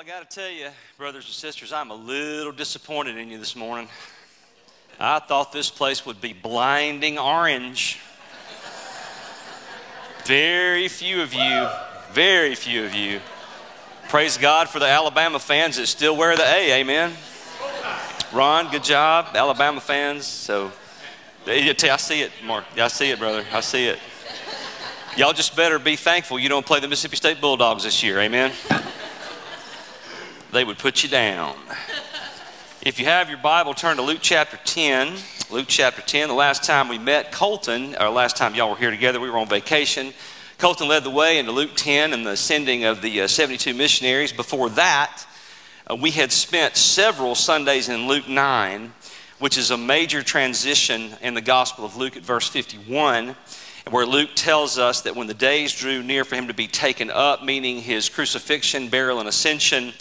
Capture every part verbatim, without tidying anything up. I got to tell you, brothers and sisters, I'm a little disappointed in you this morning. I thought this place would be blinding orange. Very few of you, very few of you. Praise God for the Alabama fans that still wear the A, amen. Ron, good job, Alabama fans. So, I see it, Mark. I see it, brother. I see it. Y'all just better be thankful you don't play the Mississippi State Bulldogs this year, amen. They would put you down. If you have your Bible, turn to Luke chapter ten. Luke chapter ten. The last time we met, Colton, or last time y'all were here together, we were on vacation. Colton led the way into Luke ten and the sending of the uh, seventy-two missionaries. Before that, uh, we had spent several Sundays in Luke nine, which is a major transition in the Gospel of Luke at verse fifty-one, where Luke tells us that when the days drew near for him to be taken up, meaning his crucifixion, burial, and ascension,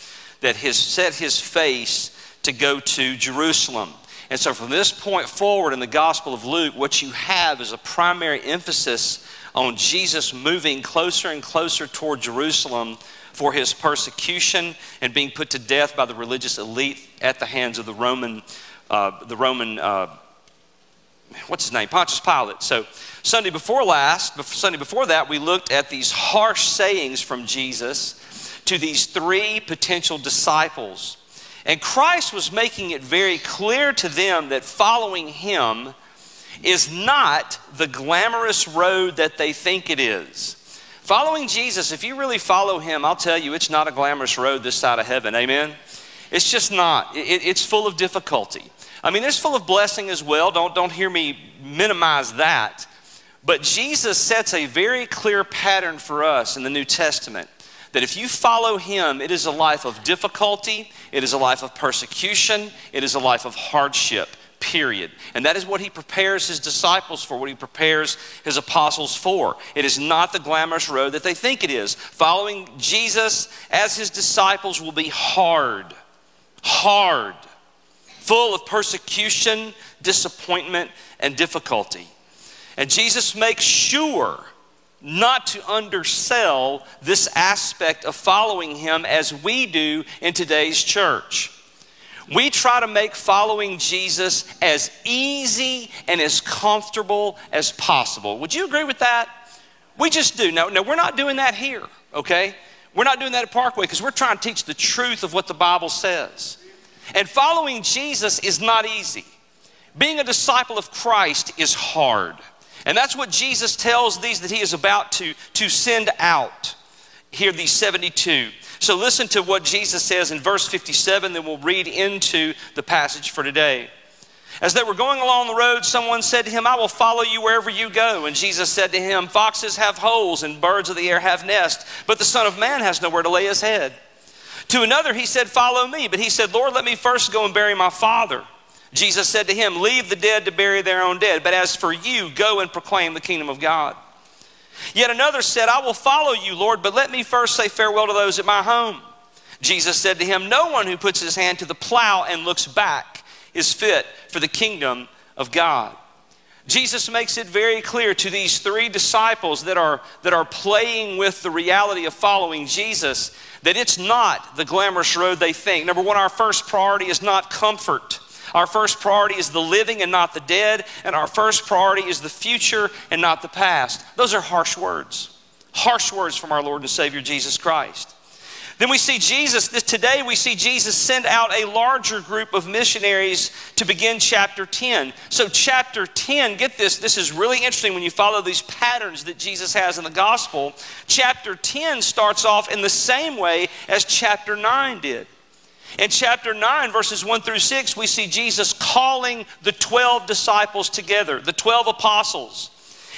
that has set his face to go to Jerusalem. And so from this point forward in the Gospel of Luke, what you have is a primary emphasis on Jesus moving closer and closer toward Jerusalem for his persecution and being put to death by the religious elite at the hands of the Roman, uh, the Roman, uh, what's his name, Pontius Pilate. So Sunday before last, Sunday before that, we looked at these harsh sayings from Jesus to these three potential disciples. And Christ was making it very clear to them that following him is not the glamorous road that they think it is. Following Jesus, if you really follow him, I'll tell you, it's not a glamorous road this side of heaven, amen? It's just not. It, it's full of difficulty. I mean, it's full of blessing as well. Don't, don't hear me minimize that. But Jesus sets a very clear pattern for us in the New Testament, that if you follow him, it is a life of difficulty, it is a life of persecution, it is a life of hardship, period. And that is what he prepares his disciples for, what he prepares his apostles for. It is not the glamorous road that they think it is. Following Jesus as his disciples will be hard, hard, full of persecution, disappointment, and difficulty. And Jesus makes sure not to undersell this aspect of following him as we do in today's church. We try to make following Jesus as easy and as comfortable as possible. Would you agree with that? We just do. Now, now we're not doing that here, okay? We're not doing that at Parkway because we're trying to teach the truth of what the Bible says. And following Jesus is not easy. Being a disciple of Christ is hard. And that's what Jesus tells these that he is about to, to send out here, these seventy-two. So listen to what Jesus says in verse fifty-seven, then we'll read into the passage for today. As they were going along the road, someone said to him, "I will follow you wherever you go." And Jesus said to him, "Foxes have holes and birds of the air have nests, but the Son of Man has nowhere to lay his head." To another he said, "Follow me." But he said, "Lord, let me first go and bury my father." Jesus said to him, "Leave the dead to bury their own dead, but as for you, go and proclaim the kingdom of God." Yet another said, "I will follow you, Lord, but let me first say farewell to those at my home." Jesus said to him, "No one who puts his hand to the plow and looks back is fit for the kingdom of God." Jesus makes it very clear to these three disciples that are, that are playing with the reality of following Jesus that it's not the glamorous road they think. Number one, our first priority is not comfort. Our first priority is the living and not the dead, and our first priority is the future and not the past. Those are harsh words, harsh words from our Lord and Savior Jesus Christ. Then we see Jesus, this, today we see Jesus send out a larger group of missionaries to begin chapter ten. So chapter ten, get this, this is really interesting when you follow these patterns that Jesus has in the gospel. Chapter ten starts off in the same way as chapter nine did. In chapter nine, verses one through six, we see Jesus calling the twelve disciples together, the twelve apostles.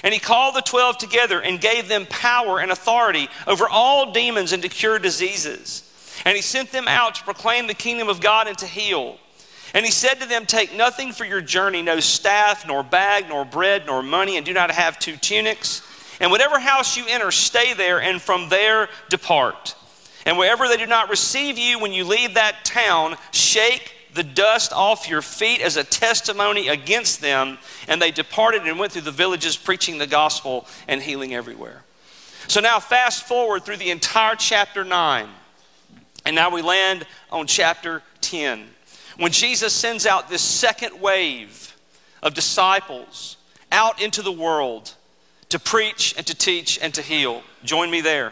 And he called the twelve together and gave them power and authority over all demons and to cure diseases. And he sent them out to proclaim the kingdom of God and to heal. And he said to them, "Take nothing for your journey, no staff, nor bag, nor bread, nor money, and do not have two tunics. And whatever house you enter, stay there, and from there depart. And wherever they do not receive you, when you leave that town, shake the dust off your feet as a testimony against them." And they departed and went through the villages, preaching the gospel and healing everywhere. So now fast forward through the entire chapter nine. And now we land on chapter ten. When Jesus sends out this second wave of disciples out into the world to preach and to teach and to heal. Join me there.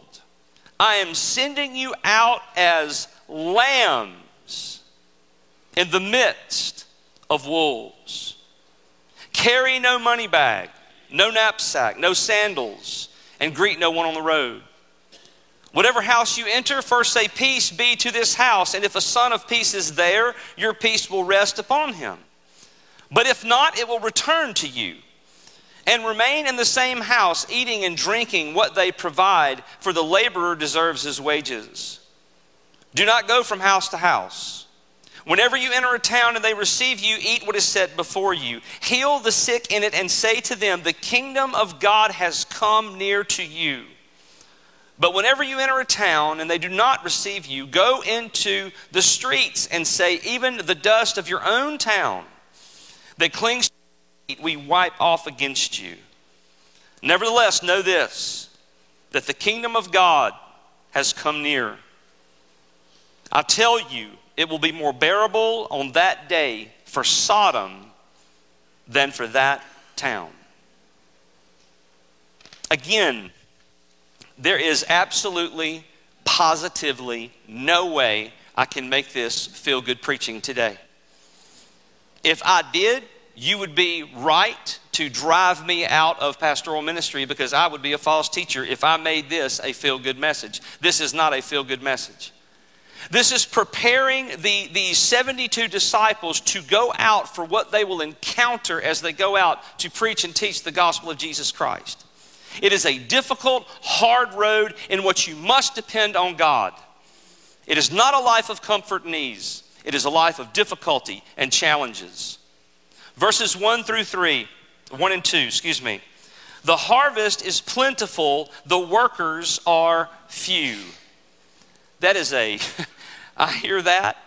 I am sending you out as lambs in the midst of wolves. Carry no money bag, no knapsack, no sandals, and greet no one on the road. Whatever house you enter, first say, peace be to this house. And if a son of peace is there, your peace will rest upon him. But if not, it will return to you. And remain in the same house, eating and drinking what they provide, for the laborer deserves his wages. Do not go from house to house. Whenever you enter a town and they receive you, eat what is set before you. Heal the sick in it and say to them, the kingdom of God has come near to you. But whenever you enter a town and they do not receive you, go into the streets and say, even the dust of your own town that clings to your feet, we wipe off against you. Nevertheless, know this, that the kingdom of God has come near. I tell you, it will be more bearable on that day for Sodom than for that town. Again, there is absolutely, positively no way I can make this feel-good preaching today. If I did, you would be right to drive me out of pastoral ministry because I would be a false teacher if I made this a feel-good message. This is not a feel-good message. This is preparing the, the seventy-two disciples to go out for what they will encounter as they go out to preach and teach the gospel of Jesus Christ. It is a difficult, hard road in which you must depend on God. It is not a life of comfort and ease. It is a life of difficulty and challenges. Verses one through three, one and two, excuse me. The harvest is plentiful, the workers are few. That is a, I hear that,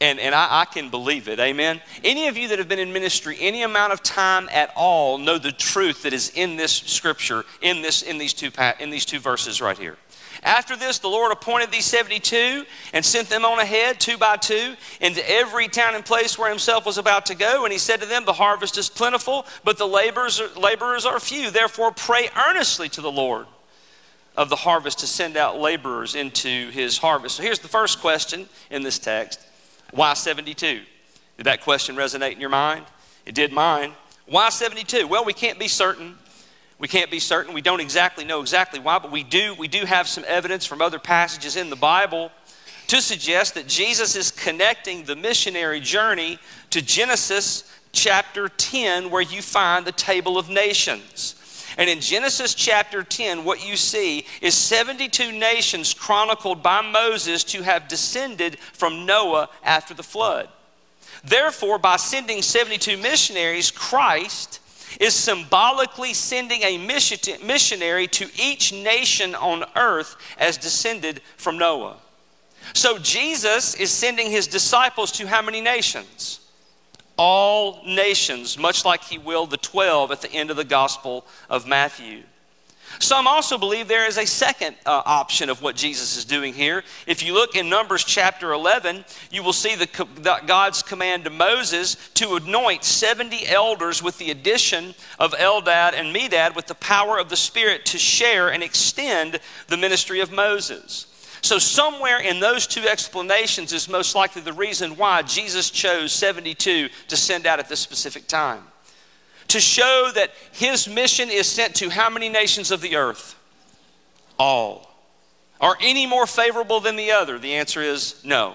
and, and I, I can believe it, amen? Any of you that have been in ministry any amount of time at all know the truth that is in this scripture, in this in these two in these two verses right here. After this, the Lord appointed these seventy-two and sent them on ahead, two by two, into every town and place where himself was about to go. And he said to them, the harvest is plentiful, but the laborers are, laborers are few. Therefore, pray earnestly to the Lord of the harvest to send out laborers into his harvest. So here's the first question in this text. Why seventy-two? Did that question resonate in your mind? It did mine. Why seventy-two? Well, we can't be certain. We can't be certain. We don't exactly know exactly why, but we do, we do have some evidence from other passages in the Bible to suggest that Jesus is connecting the missionary journey to Genesis chapter ten, where you find the table of nations. And in Genesis chapter ten, what you see is seventy-two nations chronicled by Moses to have descended from Noah after the flood. Therefore, by sending seventy-two missionaries, Christ is symbolically sending a missionary to each nation on earth as descended from Noah. So Jesus is sending his disciples to how many nations? All nations, much like he willed the twelve at the end of the Gospel of Matthew. Some also believe there is a second uh, option of what Jesus is doing here. If you look in Numbers chapter eleven, you will see the, the, God's command to Moses to anoint seventy elders with the addition of Eldad and Medad with the power of the Spirit to share and extend the ministry of Moses. So somewhere in those two explanations is most likely the reason why Jesus chose seventy-two to send out at this specific time. To show that his mission is sent to how many nations of the earth? All. Are any more favorable than the other? The answer is no.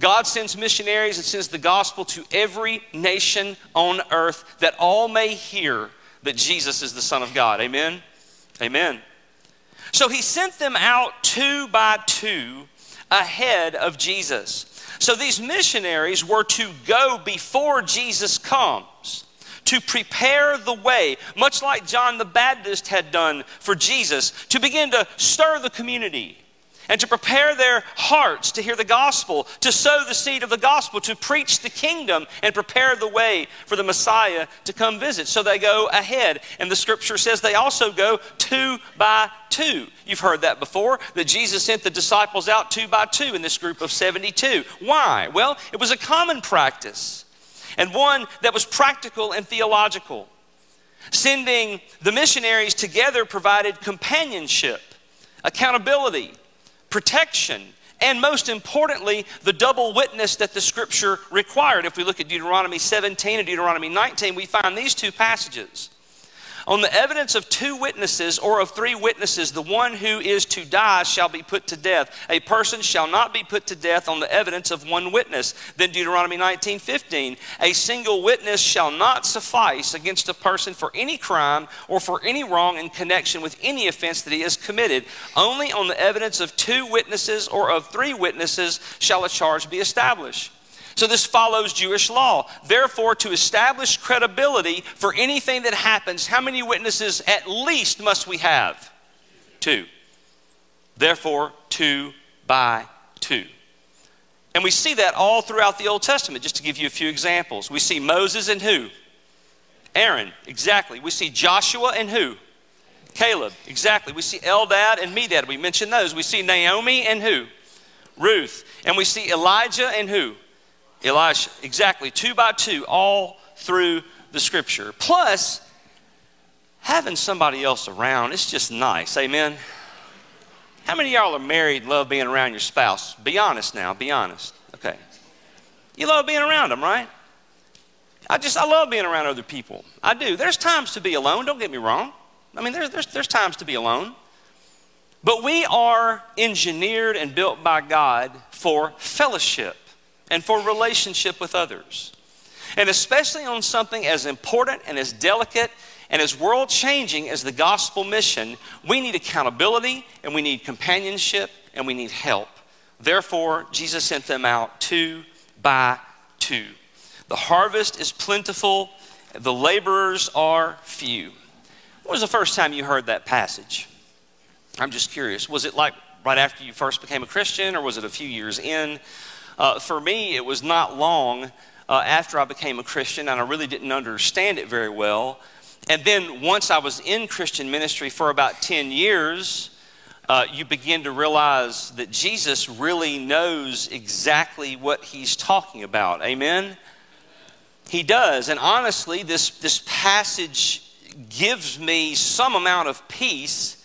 God sends missionaries and sends the gospel to every nation on earth that all may hear that Jesus is the Son of God. Amen? Amen. So he sent them out two by two ahead of Jesus. So these missionaries were to go before Jesus comes, to prepare the way, much like John the Baptist had done for Jesus, to begin to stir the community and to prepare their hearts to hear the gospel, to sow the seed of the gospel, to preach the kingdom and prepare the way for the Messiah to come visit. So they go ahead. And the scripture says they also go two by two. You've heard that before, that Jesus sent the disciples out two by two in this group of seventy-two. Why? Well, it was a common practice and one that was practical and theological. Sending the missionaries together provided companionship, accountability, protection, and most importantly, the double witness that the scripture required. If we look at Deuteronomy seventeen and Deuteronomy nineteen, we find these two passages. On the evidence of two witnesses or of three witnesses, the one who is to die shall be put to death. A person shall not be put to death on the evidence of one witness. Then Deuteronomy nineteen fifteen, a single witness shall not suffice against a person for any crime or for any wrong in connection with any offense that he has committed. Only on the evidence of two witnesses or of three witnesses shall a charge be established. So this follows Jewish law. Therefore, to establish credibility for anything that happens, how many witnesses at least must we have? Two. Therefore, two by two. And we see that all throughout the Old Testament. Just to give you a few examples. We see Moses and who? Aaron. Exactly. We see Joshua and who? Caleb. Exactly. We see Eldad and Medad. We mentioned those. We see Naomi and who? Ruth. And we see Elijah and who? Elisha, exactly, two by two, all through the scripture. Plus, having somebody else around, it's just nice, amen? How many of y'all are married and love being around your spouse? Be honest now, be honest, okay. You love being around them, right? I just, I love being around other people. I do. There's times to be alone, don't get me wrong. I mean, there's, there's, there's times to be alone. But we are engineered and built by God for fellowship and for relationship with others. And especially on something as important and as delicate and as world-changing as the gospel mission, we need accountability and we need companionship and we need help. Therefore, Jesus sent them out two by two. The harvest is plentiful, the laborers are few. When was the first time you heard that passage? I'm just curious. Was it like right after you first became a Christian, or was it a few years in? Uh, for me, it was not long uh, after I became a Christian, and I really didn't understand it very well. And then once I was in Christian ministry for about ten years, uh, you begin to realize that Jesus really knows exactly what he's talking about. Amen? He does. And honestly, this, this passage gives me some amount of peace,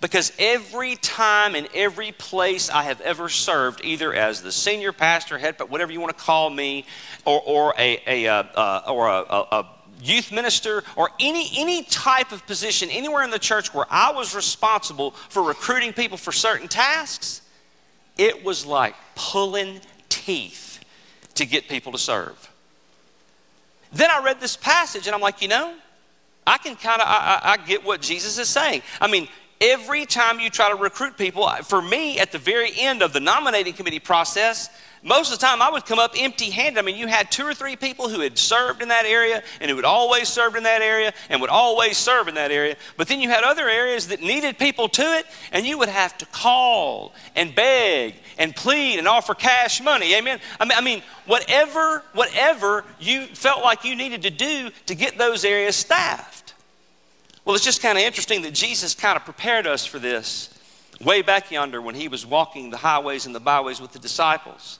because every time and every place I have ever served, either as the senior pastor, head, but whatever you want to call me, or or a, a uh, uh, or a, a youth minister, or any any type of position anywhere in the church where I was responsible for recruiting people for certain tasks, it was like pulling teeth to get people to serve. Then I read this passage and I'm like, you know, I can kind of I, I, I get what Jesus is saying. I mean. Every time you try to recruit people, for me, at the very end of the nominating committee process, most of the time I would come up empty-handed. I mean, you had two or three people who had served in that area and who had always served in that area and would always serve in that area. But then you had other areas that needed people to it, and you would have to call and beg and plead and offer cash money. Amen? I mean, I mean whatever, whatever you felt like you needed to do to get those areas staffed. Well, it's just kind of interesting that Jesus kind of prepared us for this way back yonder when he was walking the highways and the byways with the disciples.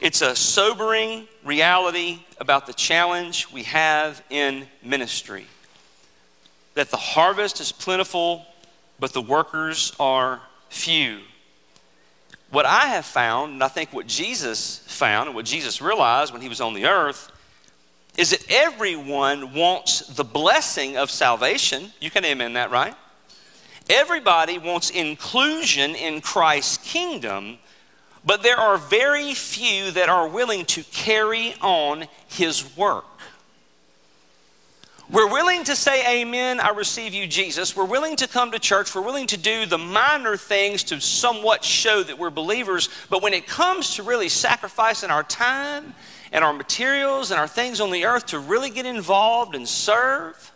It's a sobering reality about the challenge we have in ministry, that the harvest is plentiful, but the workers are few. What I have found, and I think what Jesus found and what Jesus realized when he was on the earth, is that everyone wants the blessing of salvation. You can amen that, right? Everybody wants inclusion in Christ's kingdom, but there are very few that are willing to carry on his work. We're willing to say, amen, I receive you, Jesus. We're willing to come to church. We're willing to do the minor things to somewhat show that we're believers. But when it comes to really sacrificing our time and our materials and our things on the earth to really get involved and serve,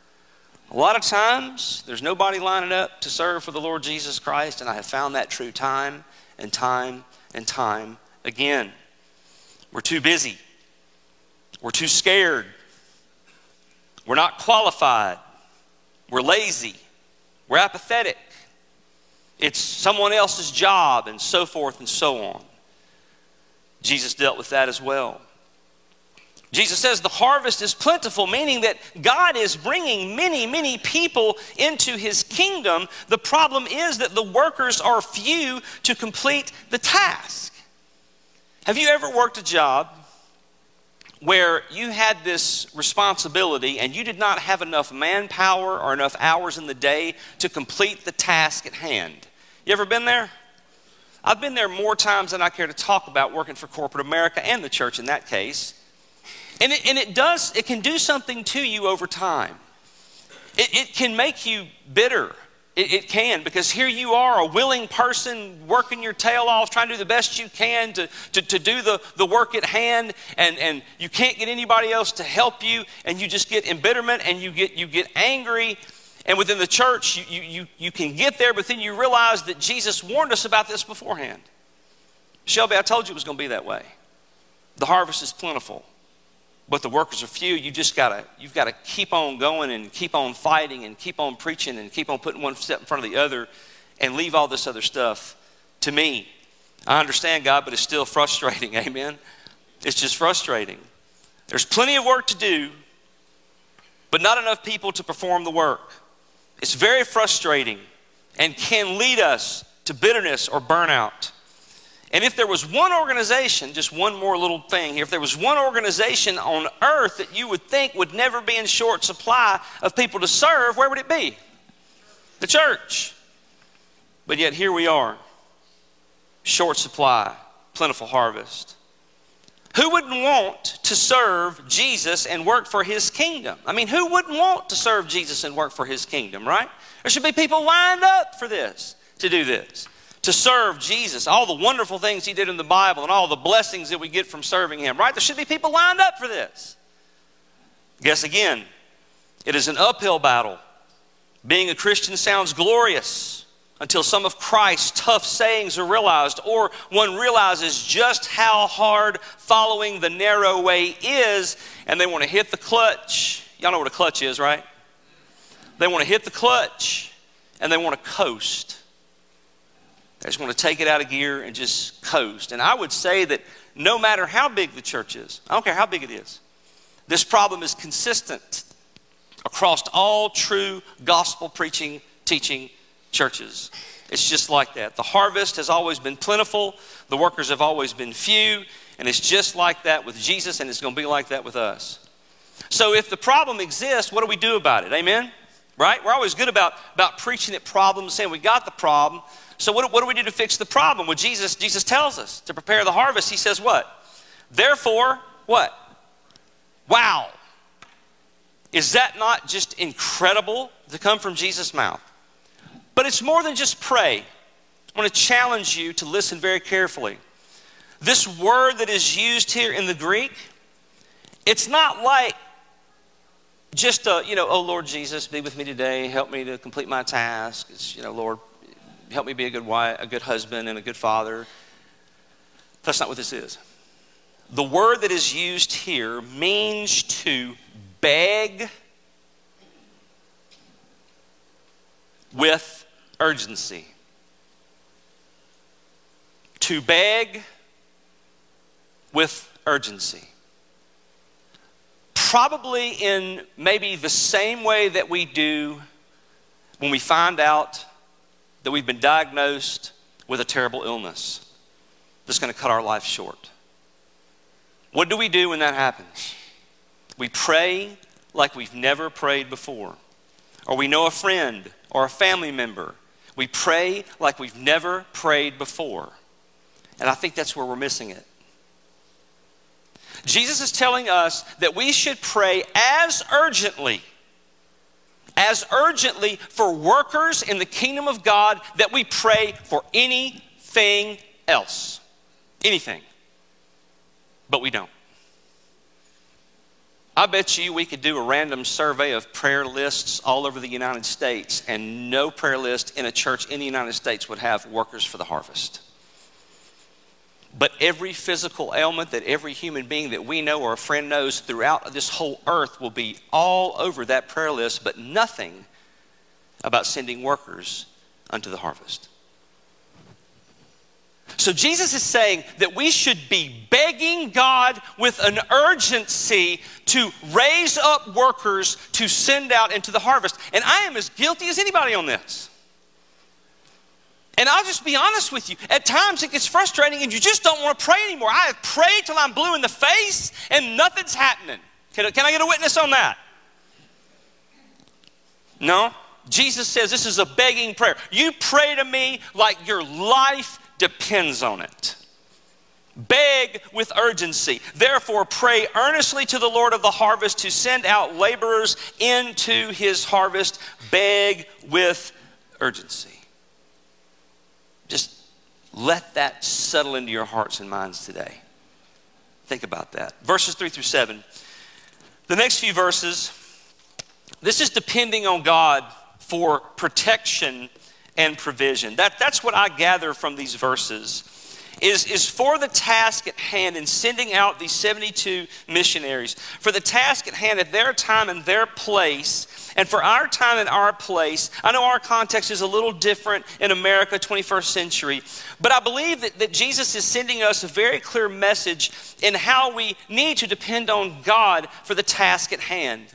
a lot of times there's nobody lining up to serve for the Lord Jesus Christ. And I have found that true time and time and time again. We're too busy. We're too scared. We're not qualified. We're lazy. We're apathetic. It's someone else's job, and so forth and so on. Jesus dealt with that as well. Jesus says the harvest is plentiful, meaning that God is bringing many, many people into his kingdom. The problem is that the workers are few to complete the task. Have you ever worked a job where you had this responsibility and you did not have enough manpower or enough hours in the day to complete the task at hand? You ever been there? I've been there more times than I care to talk about, working for corporate America and the church in that case. And it, and it does, it can do something to you over time. It, it can make you bitter. It, it can, because here you are, a willing person working your tail off, trying to do the best you can to, to, to do the, the work at hand, and, and you can't get anybody else to help you, and you just get embitterment, and you get you get angry. And within the church, you, you, you, you can get there, but then you realize that Jesus warned us about this beforehand. Shelby, I told you it was going to be that way. The harvest is plentiful, but the workers are few. You just gotta, you've gotta keep on going and keep on fighting and keep on preaching and keep on putting one step in front of the other and leave all this other stuff to me. I understand, God, but it's still frustrating, amen? It's just frustrating. There's plenty of work to do, but not enough people to perform the work. It's very frustrating and can lead us to bitterness or burnout. And if there was one organization, just one more little thing here, if there was one organization on earth that you would think would never be in short supply of people to serve, where would it be? The church. But yet here we are, short supply, plentiful harvest. Who wouldn't want to serve Jesus and work for his kingdom? I mean, who wouldn't want to serve Jesus and work for his kingdom, right? There should be people lined up for this, to do this. To serve Jesus, all the wonderful things he did in the Bible and all the blessings that we get from serving him, right? There should be people lined up for this. Guess again, it is an uphill battle. Being a Christian sounds glorious until some of Christ's tough sayings are realized, or one realizes just how hard following the narrow way is, and they want to hit the clutch. Y'all know what a clutch is, right? They want to hit the clutch and they want to coast. I just want to take it out of gear and just coast. And I would say that no matter how big the church is, I don't care how big it is, this problem is consistent across all true gospel preaching, teaching churches. It's just like that. The harvest has always been plentiful. The workers have always been few. And it's just like that with Jesus, and it's going to be like that with us. So if the problem exists, what do we do about it? Amen? Right? We're always good about, about preaching at problems, saying we got the problem. So what, what do we do to fix the problem? Well, Jesus, Jesus tells us to prepare the harvest. He says what? Therefore, what? Wow. Is that not just incredible to come from Jesus' mouth? But it's more than just pray. I want to challenge you to listen very carefully. This word that is used here in the Greek, it's not like just a, you know, oh, Lord Jesus, be with me today. Help me to complete my task. It's, you know, Lord, help me be a good wife, a good husband, and a good father. That's not what this is. The word that is used here means to beg with urgency. To beg with urgency. Probably in maybe the same way that we do when we find out that we've been diagnosed with a terrible illness that's going to cut our life short. What do we do when that happens? We pray like we've never prayed before. Or we know a friend or a family member. We pray like we've never prayed before. And I think that's where we're missing it. Jesus is telling us that we should pray as urgently as urgently for workers in the kingdom of God that we pray for anything else. Anything. But we don't. I bet you we could do a random survey of prayer lists all over the United States, and no prayer list in a church in the United States would have workers for the harvest. But every physical ailment that every human being that we know or a friend knows throughout this whole earth will be all over that prayer list, but nothing about sending workers unto the harvest. So Jesus is saying that we should be begging God with an urgency to raise up workers to send out into the harvest. And I am as guilty as anybody on this. And I'll just be honest with you. At times it gets frustrating and you just don't want to pray anymore. I have prayed till I'm blue in the face and nothing's happening. Can, can I get a witness on that? No. Jesus says this is a begging prayer. You pray to me like your life depends on it. Beg with urgency. Therefore, pray earnestly to the Lord of the harvest to send out laborers into his harvest. Beg with urgency. Just let that settle into your hearts and minds today. Think about that. Verses three through seven. The next few verses, this is depending on God for protection and provision. That, that's what I gather from these verses, is, is for the task at hand in sending out these seventy-two missionaries, for the task at hand at their time and their place, and for our time and our place. I know our context is a little different in America, twenty-first century, but I believe that, that Jesus is sending us a very clear message in how we need to depend on God for the task at hand.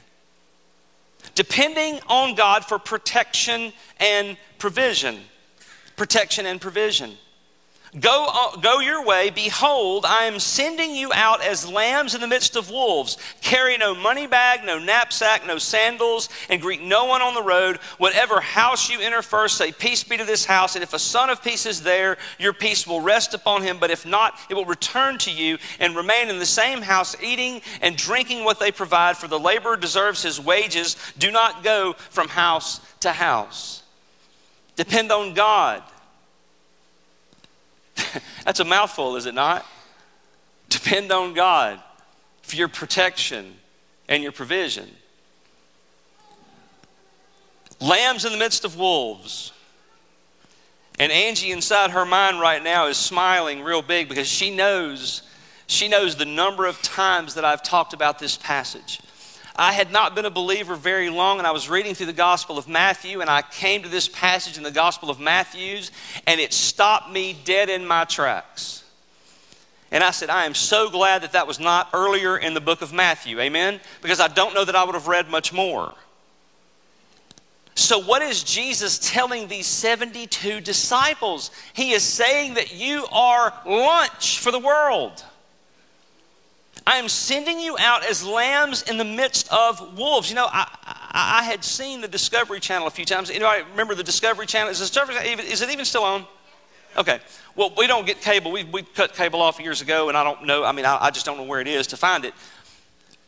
Depending on God for protection and provision. Protection and provision. Go, go your way. Behold, I am sending you out as lambs in the midst of wolves. Carry no money bag, no knapsack, no sandals, and greet no one on the road. Whatever house you enter first, say, peace be to this house. And if a son of peace is there, your peace will rest upon him. But if not, it will return to you and remain in the same house, eating and drinking what they provide. For the laborer deserves his wages. Do not go from house to house. Depend on God. That's a mouthful, is it not? Depend on God for your protection and your provision. Lambs in the midst of wolves. And Angie inside her mind right now is smiling real big because she knows, she knows the number of times that I've talked about this passage. I had not been a believer very long, and I was reading through the Gospel of Matthew, and I came to this passage in the Gospel of Matthew, and it stopped me dead in my tracks. And I said, I am so glad that that was not earlier in the book of Matthew, amen? Because I don't know that I would have read much more. So what is Jesus telling these seventy-two disciples? He is saying that you are lunch for the world. I am sending you out as lambs in the midst of wolves. You know, I, I, I had seen the Discovery Channel a few times. Anybody remember the Discovery Channel? Is, the Discovery, is it even still on? Okay. Well, we don't get cable. We we cut cable off years ago, and I don't know. I mean, I, I just don't know where it is to find it.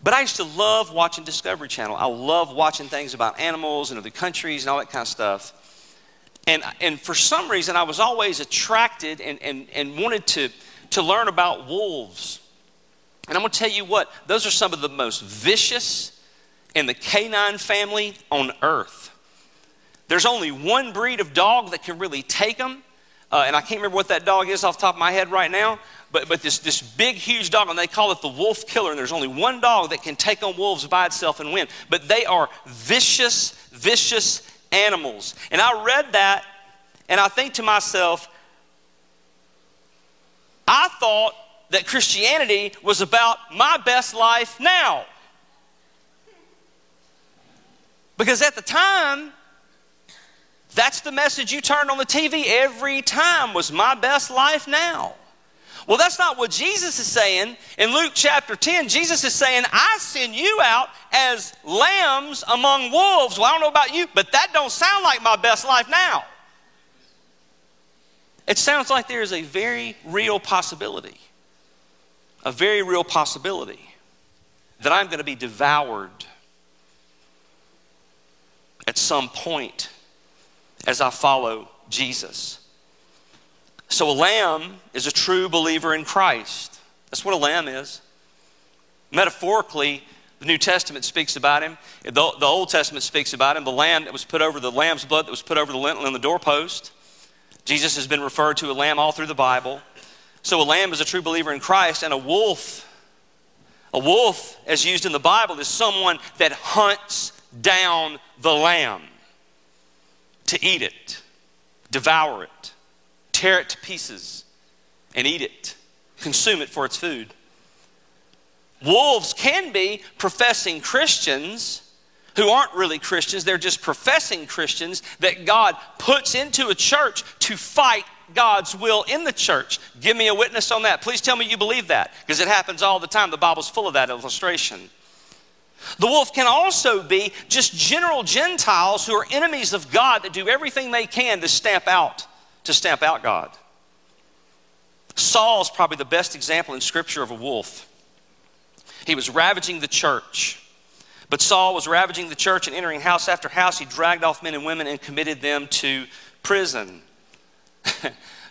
But I used to love watching Discovery Channel. I love watching things about animals and other countries and all that kind of stuff. And and for some reason, I was always attracted and, and, and wanted to, to learn about wolves. And I'm going to tell you what, those are some of the most vicious in the canine family on earth. There's only one breed of dog that can really take them. Uh, and I can't remember what that dog is off the top of my head right now. But but this, this big, huge dog, and they call it the wolf killer. And there's only one dog that can take on wolves by itself and win. But they are vicious, vicious animals. And I read that, and I think to myself, I thought that Christianity was about my best life now. Because at the time, that's the message you turned on the T V every time, was my best life now. Well, that's not what Jesus is saying. In Luke chapter ten, Jesus is saying, I send you out as lambs among wolves. Well, I don't know about you, but that don't sound like my best life now. It sounds like there is a very real possibility. A very real possibility that I'm going to be devoured. at some point as I follow Jesus. So a lamb is a true believer in Christ. That's what a lamb is. Metaphorically, the New Testament speaks about him. The, the Old Testament speaks about him. The lamb that was put over, the lamb's blood that was put over the lintel and the doorpost. Jesus has been referred to a lamb all through the Bible. So a lamb is a true believer in Christ, and a wolf, a wolf as used in the Bible, is someone that hunts down the lamb to eat it, devour it, tear it to pieces, and eat it, consume it for its food. Wolves can be professing Christians who aren't really Christians. They're just professing Christians that God puts into a church to fight God's will in the church. Give me a witness on that. Please tell me you believe that, because it happens all the time. The Bible's full of that illustration. The wolf can also be just general Gentiles who are enemies of God that do everything they can to stamp out, to stamp out God. Saul's probably the best example in Scripture of a wolf. He was ravaging the church. But Saul was ravaging the church and entering house after house. He dragged off men and women and committed them to prison.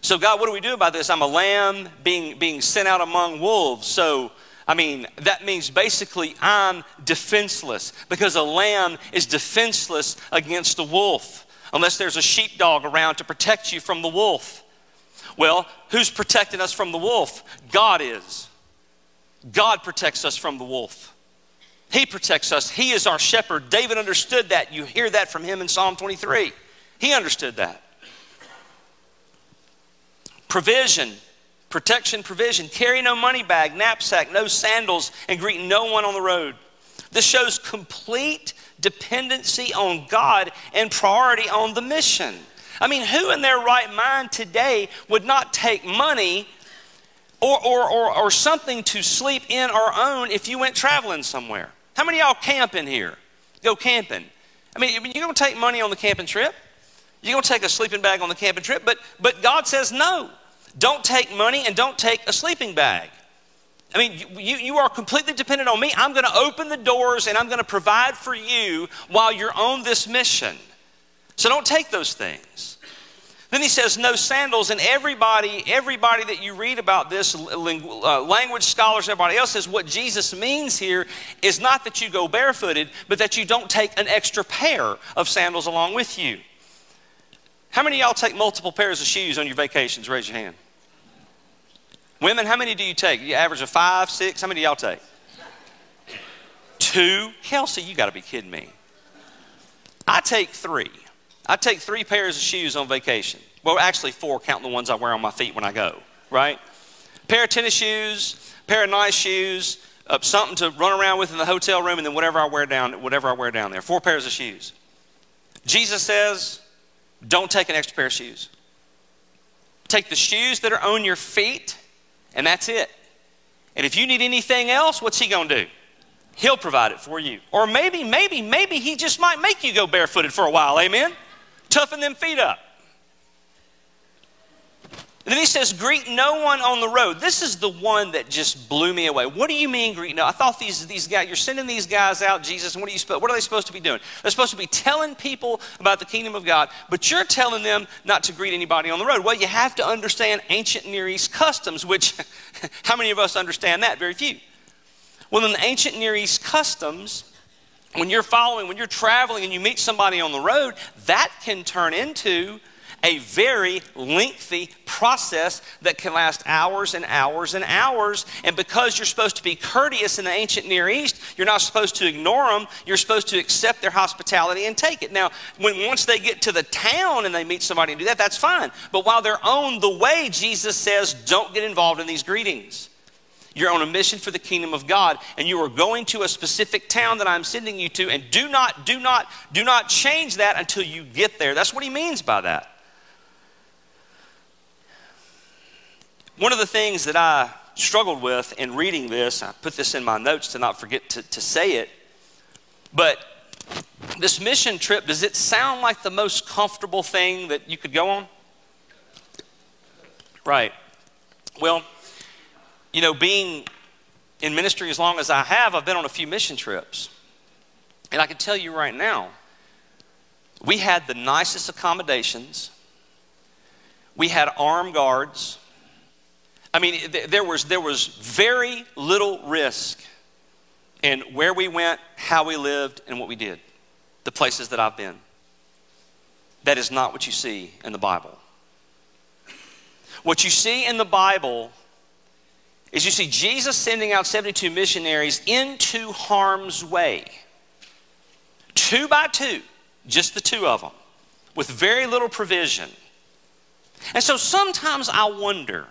So God, what do we do about this? I'm a lamb being, being sent out among wolves. So, I mean, that means basically I'm defenseless, because a lamb is defenseless against the wolf unless there's a sheepdog around to protect you from the wolf. Well, who's protecting us from the wolf? God is. God protects us from the wolf. He protects us. He is our shepherd. David understood that. You hear that from him in Psalm twenty-three. He understood that. Provision, protection, provision. Carry no money bag, knapsack, no sandals, and greet no one on the road. This shows complete dependency on God and priority on the mission. I mean, who in their right mind today would not take money Or, or or or something to sleep in or own if you went traveling somewhere? How many of y'all camp in here? Go camping. I mean, you're going to take money on the camping trip. You're going to take a sleeping bag on the camping trip, but but God says no. Don't take money and don't take a sleeping bag. I mean, you, you are completely dependent on me. I'm going to open the doors and I'm going to provide for you while you're on this mission. So don't take those things. Then he says, no sandals, and everybody, everybody that you read about this, lingu- uh, language scholars, everybody else, says what Jesus means here is not that you go barefooted, but that you don't take an extra pair of sandals along with you. How many of y'all take multiple pairs of shoes on your vacations? Raise your hand. Women, how many do you take? You average of five, six? How many do y'all take? Two? Kelsey, you gotta be kidding me. I take three. I take three pairs of shoes on vacation. Well, actually four, counting the ones I wear on my feet when I go, right? Pair of tennis shoes, pair of nice shoes, uh, something to run around with in the hotel room, and then whatever I wear down, whatever I wear down there. Four pairs of shoes. Jesus says, don't take an extra pair of shoes. Take the shoes that are on your feet, and that's it. And if you need anything else, what's he gonna do? He'll provide it for you. Or maybe, maybe, maybe he just might make you go barefooted for a while, amen? Toughen them feet up. And then he says, greet no one on the road. This is the one that just blew me away. What do you mean greet no? I thought these, these guys, you're sending these guys out, Jesus, and what are, you, what are they supposed to be doing? They're supposed to be telling people about the kingdom of God, but you're telling them not to greet anybody on the road. Well, you have to understand ancient Near East customs, which how many of us understand that? Very few. Well, in the ancient Near East customs, when you're following, when you're traveling and you meet somebody on the road, that can turn into a very lengthy process that can last hours and hours and hours. And because you're supposed to be courteous in the ancient Near East, you're not supposed to ignore them. You're supposed to accept their hospitality and take it. Now, when once they get to the town and they meet somebody and do that, that's fine. But while they're on the way, Jesus says, don't get involved in these greetings. You're on a mission for the kingdom of God, and you are going to a specific town that I'm sending you to, and do not, do not, do not change that until you get there. That's what he means by that. One of the things that I struggled with in reading this, I put this in my notes to not forget to, to say it, but this mission trip, does it sound like the most comfortable thing that you could go on? Right. Well, you know, being in ministry as long as I have, I've been on a few mission trips. And I can tell you right now, We had the nicest accommodations. We had armed guards. I mean, th- there was there was very little risk in where we went, how we lived, and what we did. The places that I've been. That is not what you see in the Bible. What you see in the Bible is you see Jesus sending out seventy-two missionaries into harm's way. Two by two, just the two of them, with very little provision. And so sometimes I wonder,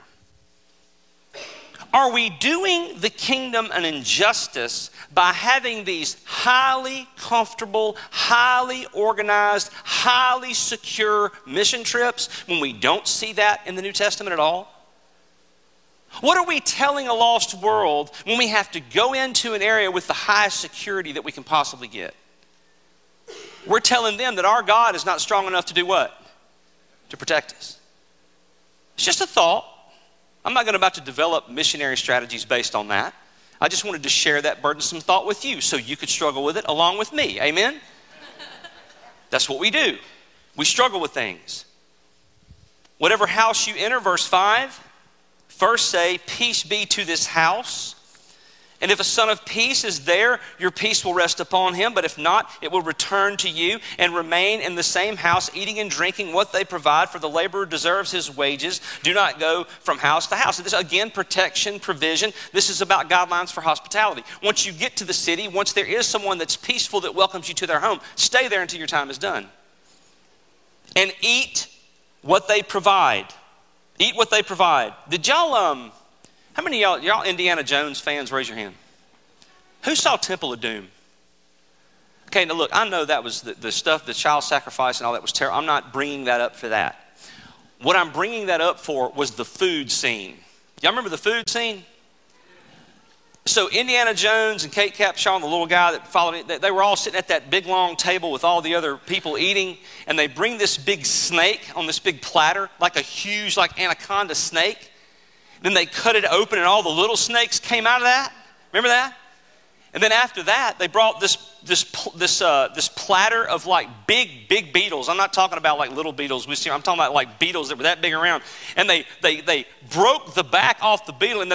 are we doing the kingdom an injustice by having these highly comfortable, highly organized, highly secure mission trips when we don't see that in the New Testament at all? What are we telling a lost world when we have to go into an area with the highest security that we can possibly get? We're telling them that our God is not strong enough to do what? To protect us. It's just a thought. I'm not going about to develop missionary strategies based on that. I just wanted to share that burdensome thought with you so you could struggle with it along with me. Amen? That's what we do. We struggle with things. Whatever house you enter, verse five, first say, peace be to this house. And if a son of peace is there, your peace will rest upon him. But if not, it will return to you and remain in the same house, eating and drinking what they provide, for the laborer deserves his wages. Do not go from house to house. So this, again, protection, provision. This is about guidelines for hospitality. Once you get to the city, once there is someone that's peaceful that welcomes you to their home, stay there until your time is done. And eat what they provide. Eat what they provide. Did y'all... um? How many of y'all, y'all Indiana Jones fans, raise your hand. Who saw Temple of Doom? Okay, now look, I know that was the, the stuff, the child sacrifice and all that was terrible. I'm not bringing that up for that. What I'm bringing that up for was the food scene. Y'all remember the food scene? So Indiana Jones and Kate Capshaw and the little guy that followed it, they were all sitting at that big long table with all the other people eating, and they bring this big snake on this big platter, like a huge, like anaconda snake. Then they cut it open and all the little snakes came out of that. Remember that? And then after that, they brought this this this uh, this platter of like big, big beetles. I'm not talking about like little beetles. We see. I'm talking about like beetles that were that big around. And they they they broke the back off the beetle and,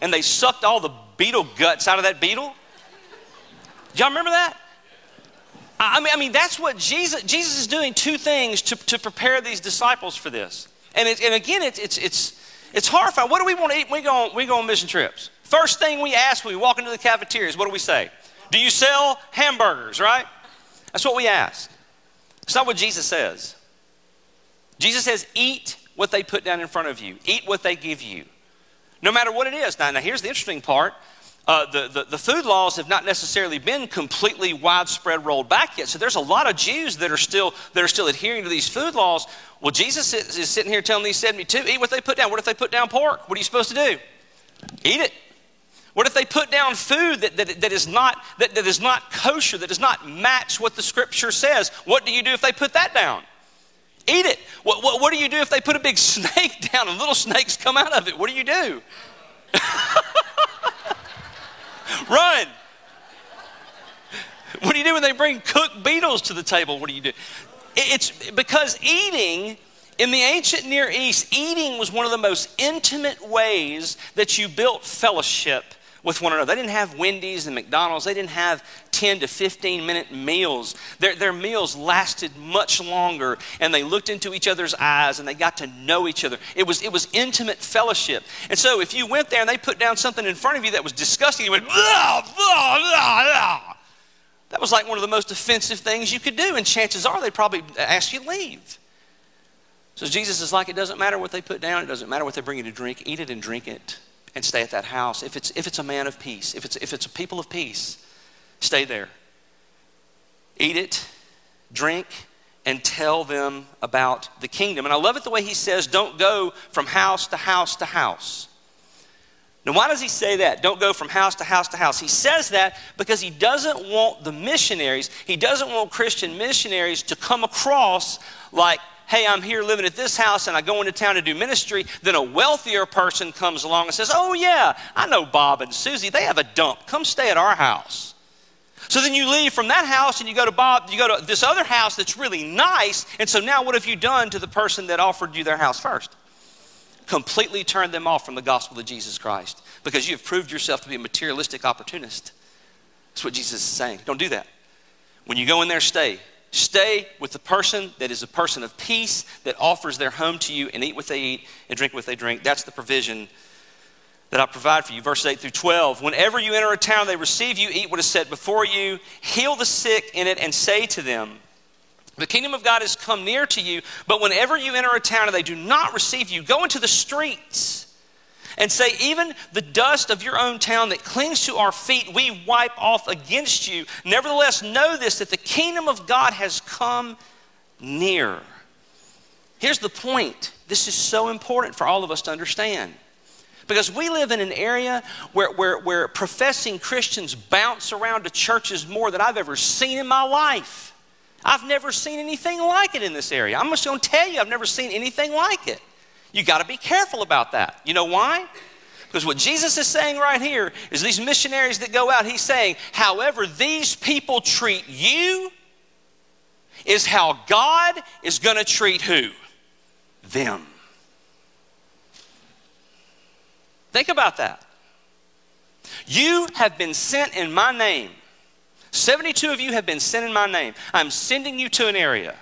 and they sucked all the beetle guts out of that beetle. Do y'all remember that? I mean, I mean that's what Jesus, Jesus is doing, two things to, to prepare these disciples for this. And, it, and again, it's it's it's it's horrifying. What do we want to eat when we go on, we go on mission trips? First thing we ask when we walk into the cafeteria is, what do we say? Do you sell hamburgers, right? That's what we ask. It's not what Jesus says. Jesus says, eat what they put down in front of you. Eat what they give you, no matter what it is. Now, now here's the interesting part. Uh, the, the, the food laws have not necessarily been completely widespread rolled back yet. So there's a lot of Jews that are still that are still adhering to these food laws. Well, Jesus is, is sitting here telling these seventy-two, eat what they put down. What if they put down pork? What are you supposed to do? Eat it. What if they put down food that, that, that, is not, that, that is not kosher, that does not match what the scripture says? What do you do if they put that down? Eat it. What, what, what do you do if they put a big snake down and little snakes come out of it? What do you do? Run. What do you do when they bring cooked beetles to the table? What do you do? It's because eating, in the ancient Near East, eating was one of the most intimate ways that you built fellowship with one another. They didn't have Wendy's and McDonald's. They didn't have ten to fifteen minute meals. Their, their meals lasted much longer, and they looked into each other's eyes and they got to know each other. It was it was intimate fellowship. And so if you went there and they put down something in front of you that was disgusting, you went, blah, blah, blah, blah. That was like one of the most offensive things you could do, and chances are they'd probably ask you to leave. So Jesus is like, it doesn't matter what they put down. It doesn't matter what they bring you to drink. Eat it and drink it. And stay at that house. If it's if it's a man of peace, if it's if it's a people of peace, stay there. Eat it, drink, and tell them about the kingdom. And I love it the way he says, don't go from house to house to house. Now, why does he say that? Don't go from house to house to house. He says that because he doesn't want the missionaries, he doesn't want Christian missionaries to come across like, hey, I'm here living at this house and I go into town to do ministry. Then a wealthier person comes along and says, oh yeah, I know Bob and Susie. They have a dump. Come stay at our house. So then you leave from that house and you go to Bob, you go to this other house that's really nice. And so now what have you done to the person that offered you their house first? Completely turned them off from the gospel of Jesus Christ because you have proved yourself to be a materialistic opportunist. That's what Jesus is saying. Don't do that. When you go in there, stay. Stay with the person that is a person of peace that offers their home to you and eat what they eat and drink what they drink. That's the provision that I provide for you. Verse eight through twelve, whenever you enter a town, they receive you, eat what is set before you, heal the sick in it and say to them, the kingdom of God has come near to you, but whenever you enter a town and they do not receive you, go into the streets and say, even the dust of your own town that clings to our feet, we wipe off against you. Nevertheless, know this, that the kingdom of God has come near. Here's the point. This is so important for all of us to understand. Because we live in an area where, where, where professing Christians bounce around to churches more than I've ever seen in my life. I've never seen anything like it in this area. I'm just going to tell you, I've never seen anything like it. You got to be careful about that. You know why? Because what Jesus is saying right here is these missionaries that go out, he's saying, however these people treat you is how God is going to treat who? Them. Think about that. You have been sent in my name. seventy-two of you have been sent in my name. I'm sending you to an area.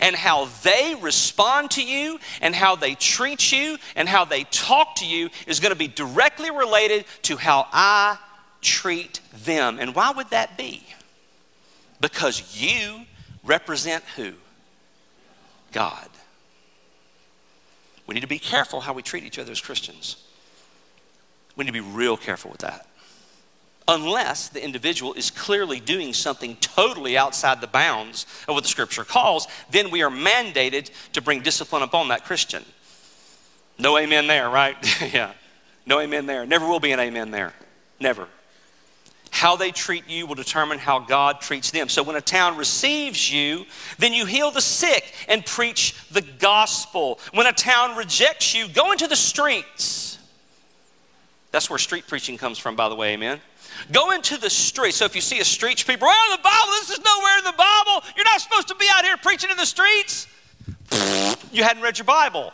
And how they respond to you and how they treat you and how they talk to you is going to be directly related to how I treat them. And why would that be? Because you represent who? God. We need to be careful how we treat each other as Christians. We need to be real careful with that. Unless the individual is clearly doing something totally outside the bounds of what the scripture calls, then we are mandated to bring discipline upon that Christian. No amen there, right? Yeah. No amen there. Never will be an amen there. Never. How they treat you will determine how God treats them. So when a town receives you, then you heal the sick and preach the gospel. When a town rejects you, go into the streets. That's where street preaching comes from, by the way, amen? Go into the street. So if you see a street, people, well, the Bible, this is nowhere in the Bible. You're not supposed to be out here preaching in the streets. You hadn't read your Bible.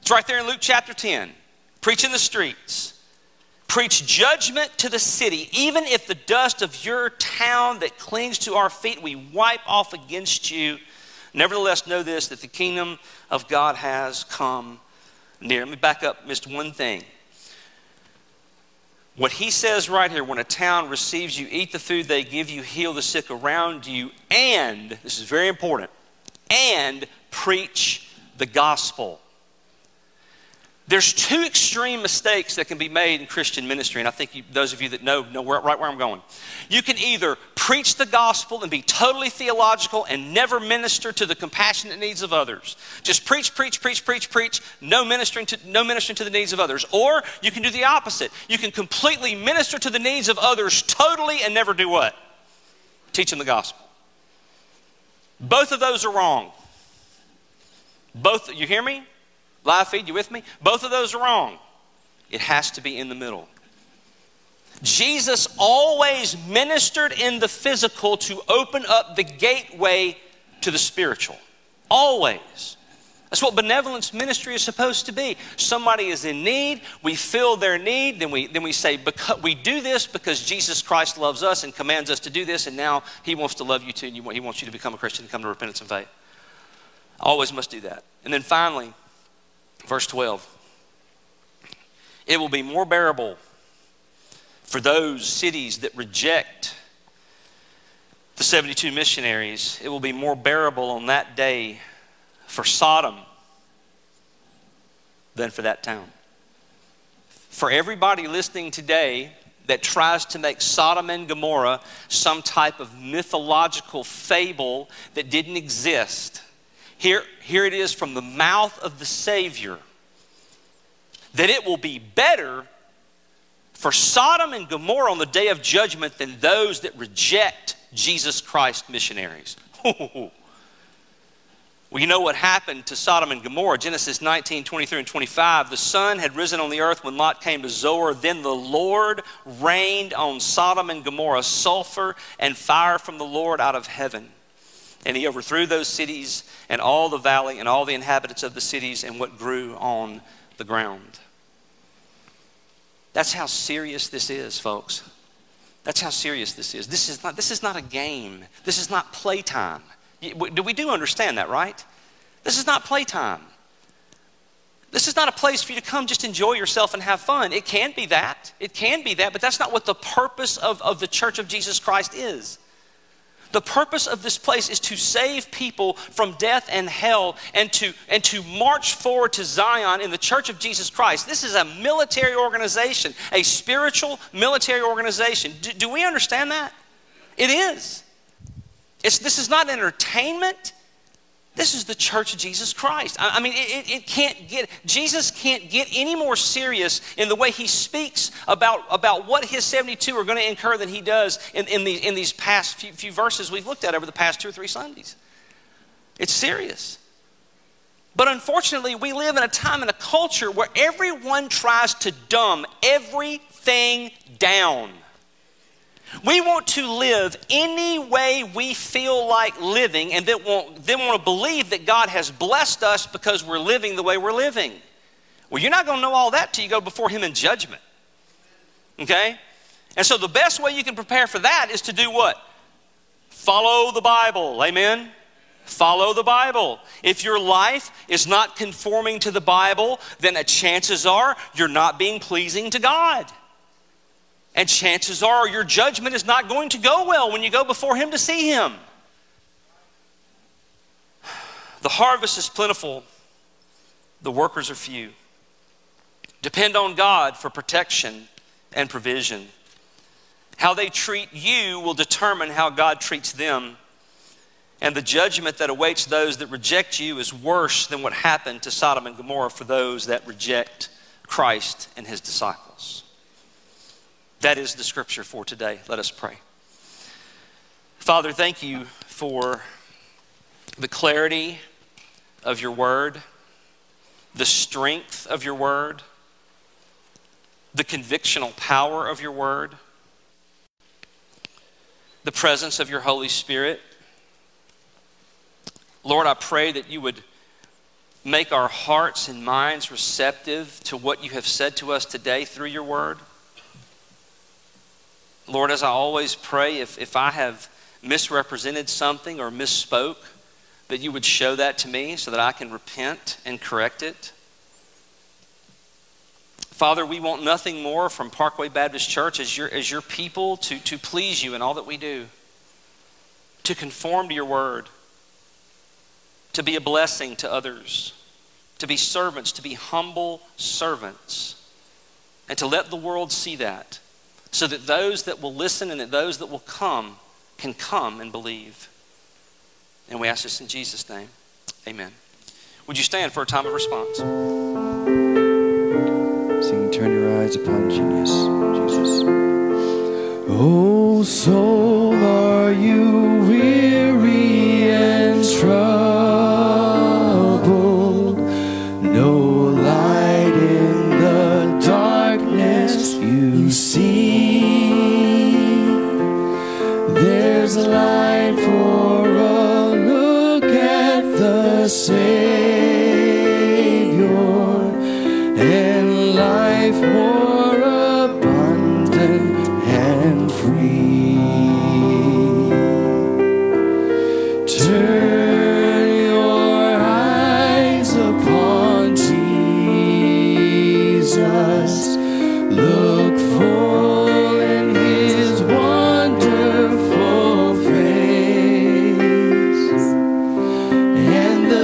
It's right there in Luke chapter ten. Preach in the streets. Preach judgment to the city. Even if the dust of your town that clings to our feet, we wipe off against you. Nevertheless, know this, that the kingdom of God has come near. Let me back up, missed one thing. What he says right here, when a town receives you, eat the food they give you, heal the sick around you, and, this is very important, and preach the gospel. There's two extreme mistakes that can be made in Christian ministry, and I think you, those of you that know, know where, right where I'm going. You can either preach the gospel and be totally theological and never minister to the compassionate needs of others. Just preach, preach, preach, preach, preach, no ministering to, no ministering to the needs of others. Or you can do the opposite. You can completely minister to the needs of others totally and never do what? Teach them the gospel. Both of those are wrong. Both, you hear me? Live feed, you with me? Both of those are wrong. It has to be in the middle. Jesus always ministered in the physical to open up the gateway to the spiritual. Always. That's what benevolence ministry is supposed to be. Somebody is in need, we fill their need, then we then we say, because we do this because Jesus Christ loves us and commands us to do this, and now he wants to love you too, and you want, he wants you to become a Christian and come to repentance and faith. Always must do that. And then finally, verse twelve, it will be more bearable for those cities that reject the seventy-two missionaries. It will be more bearable on that day for Sodom than for that town. For everybody listening today that tries to make Sodom and Gomorrah some type of mythological fable that didn't exist, Here, here it is from the mouth of the Savior, that it will be better for Sodom and Gomorrah on the day of judgment than those that reject Jesus Christ missionaries. Well, you know what happened to Sodom and Gomorrah. Genesis nineteen, twenty-three and twenty-five. The sun had risen on the earth when Lot came to Zoar. Then the Lord rained on Sodom and Gomorrah sulfur and fire from the Lord out of heaven. And he overthrew those cities and all the valley and all the inhabitants of the cities and what grew on the ground. That's how serious this is, folks. That's how serious this is. This is not, this is not a game. This is not playtime. Do we do understand that, right? This is not playtime. This is not a place for you to come just enjoy yourself and have fun. It can be that. It can be that, but that's not what the purpose of, of the Church of Jesus Christ is. The purpose of this place is to save people from death and hell and to, and to march forward to Zion in the Church of Jesus Christ. This is a military organization, a spiritual military organization. Do, do we understand that? It is. It's, this is not entertainment. This is the Church of Jesus Christ. I, I mean, it, it can't get, Jesus can't get any more serious in the way he speaks about, about what his seventy-two are going to incur than he does in, in, the, in these past few, few verses we've looked at over the past two or three Sundays. It's serious. But unfortunately, we live in a time and a culture where everyone tries to dumb everything down. We want to live any way we feel like living and then want, then want to believe that God has blessed us because we're living the way we're living. Well, you're not going to know all that till you go before him in judgment. Okay? And so the best way you can prepare for that is to do what? Follow the Bible. Amen? Follow the Bible. If your life is not conforming to the Bible, then chances are you're not being pleasing to God. And chances are your judgment is not going to go well when you go before him to see him. The harvest is plentiful. The workers are few. Depend on God for protection and provision. How they treat you will determine how God treats them. And the judgment that awaits those that reject you is worse than what happened to Sodom and Gomorrah for those that reject Christ and his disciples. That is the scripture for today. Let us pray. Father, thank you for the clarity of your word, the strength of your word, the convictional power of your word, the presence of your Holy Spirit. Lord, I pray that you would make our hearts and minds receptive to what you have said to us today through your word. Lord, as I always pray, if, if I have misrepresented something or misspoke, that you would show that to me so that I can repent and correct it. Father, we want nothing more from Parkway Baptist Church as your, as your people to, to please you in all that we do, to conform to your word, to be a blessing to others, to be servants, to be humble servants, and to let the world see that, so that those that will listen and that those that will come can come and believe. And we ask this in Jesus' name. Amen. Would you stand for a time of response? Sing, turn your eyes upon genius, Jesus. Oh, soul, are you weary and troubled? No light in the darkness you see. There's a light for a look at the Savior, and life more abundant and free. Turn your eyes upon Jesus. Look for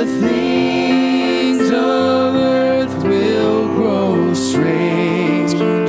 things of earth will grow strange.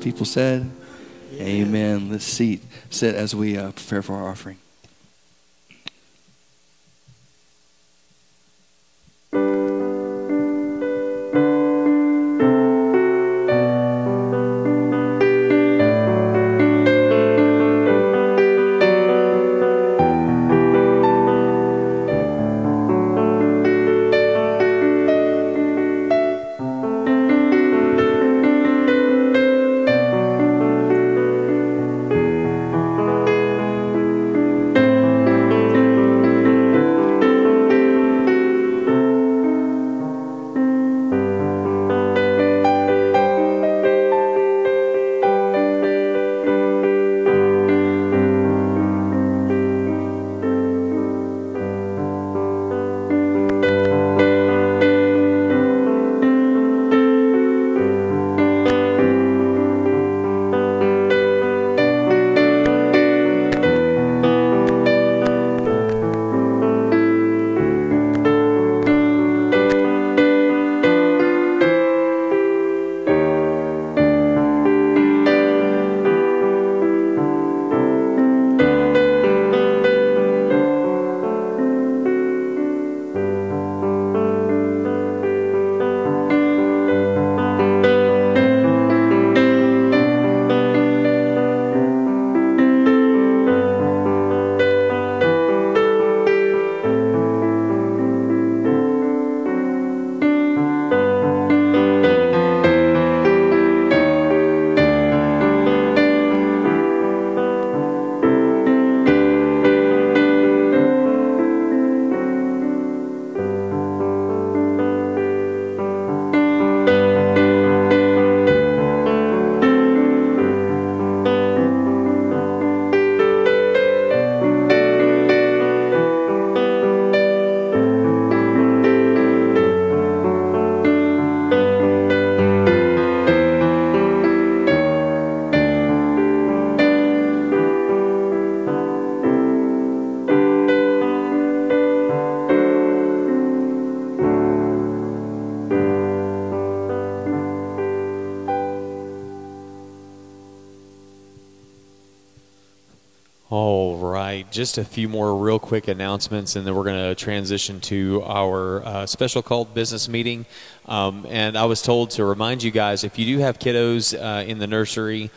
People said, yeah. Amen. Let's seat, sit as we uh, prepare for our offering. Just a few more real quick announcements, and then we're going to transition to our uh, special called business meeting. Um, and I was told to remind you guys, if you do have kiddos uh, in the nursery,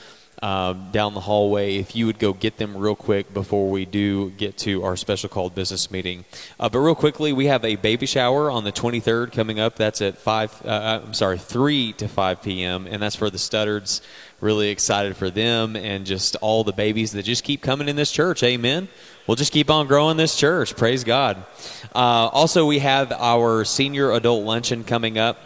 um, down the hallway, if you would go get them real quick before we do get to our special called business meeting. Uh, but real quickly, we have a baby shower on the twenty-third coming up. That's at five. Uh, I'm sorry, three to five p.m. and that's for the Studdards. Really excited for them and just all the babies that just keep coming in this church. Amen. We'll just keep on growing this church. Praise God. Uh, also, we have our senior adult luncheon coming up.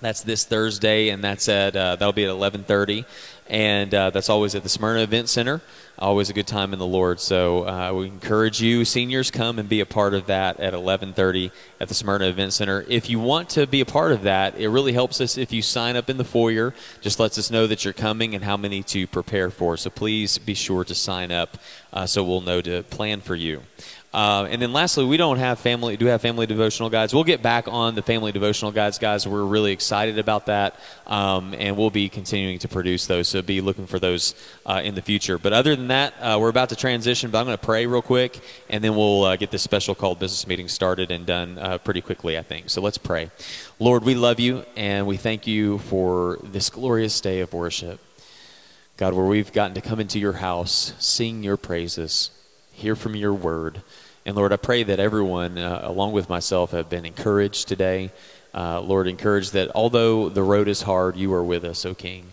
That's this Thursday, and that's at uh, that'll be at eleven thirty, and uh, that's always at the Smyrna Event Center. Always a good time in the Lord. So uh, we encourage you, seniors, come and be a part of that at eleven thirty at the Smyrna Event Center. If you want to be a part of that, it really helps us if you sign up in the foyer. Just lets us know that you're coming and how many to prepare for. So please be sure to sign up uh, so we'll know to plan for you. Uh, and then lastly, we don't have family, do have family devotional guides. We'll get back on the family devotional guides, guys. We're really excited about that, um, and we'll be continuing to produce those, so be looking for those uh, in the future. But other than that, uh, we're about to transition, but I'm going to pray real quick, and then we'll uh, get this special called business meeting started and done uh, pretty quickly, I think. So let's pray. Lord, we love you, and we thank you for this glorious day of worship. God, where we've gotten to come into your house, sing your praises, hear from your word. And Lord, I pray that everyone, uh, along with myself, have been encouraged today. Uh, Lord, encouraged that although the road is hard, you are with us, O King.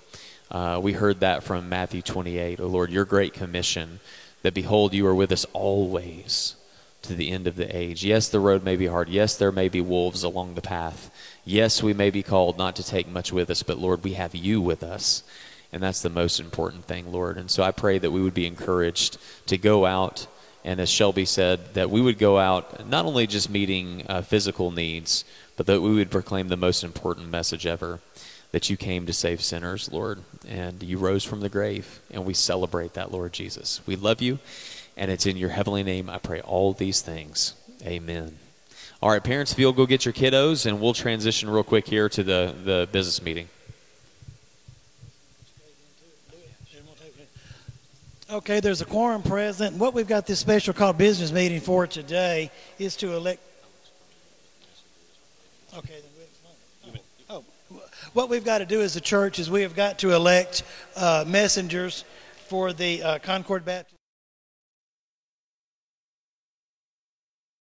Uh, we heard that from Matthew twenty-eight. O Lord, your great commission, that behold, you are with us always to the end of the age. Yes, the road may be hard. Yes, there may be wolves along the path. Yes, we may be called not to take much with us, but Lord, we have you with us. And that's the most important thing, Lord. And so I pray that we would be encouraged to go out, and as Shelby said, that we would go out not only just meeting uh, physical needs, but that we would proclaim the most important message ever, that you came to save sinners, Lord, and you rose from the grave, and we celebrate that, Lord Jesus. We love you, and it's in your heavenly name I pray all these things. Amen. All right, parents, if you'll go get your kiddos, and we'll transition real quick here to the, the business meeting. Okay, there's a quorum present. What we've got this special called business meeting for today is to elect. Okay. Oh, what we've got to do as a church is we have got to elect uh, messengers for the uh, Concord Baptist.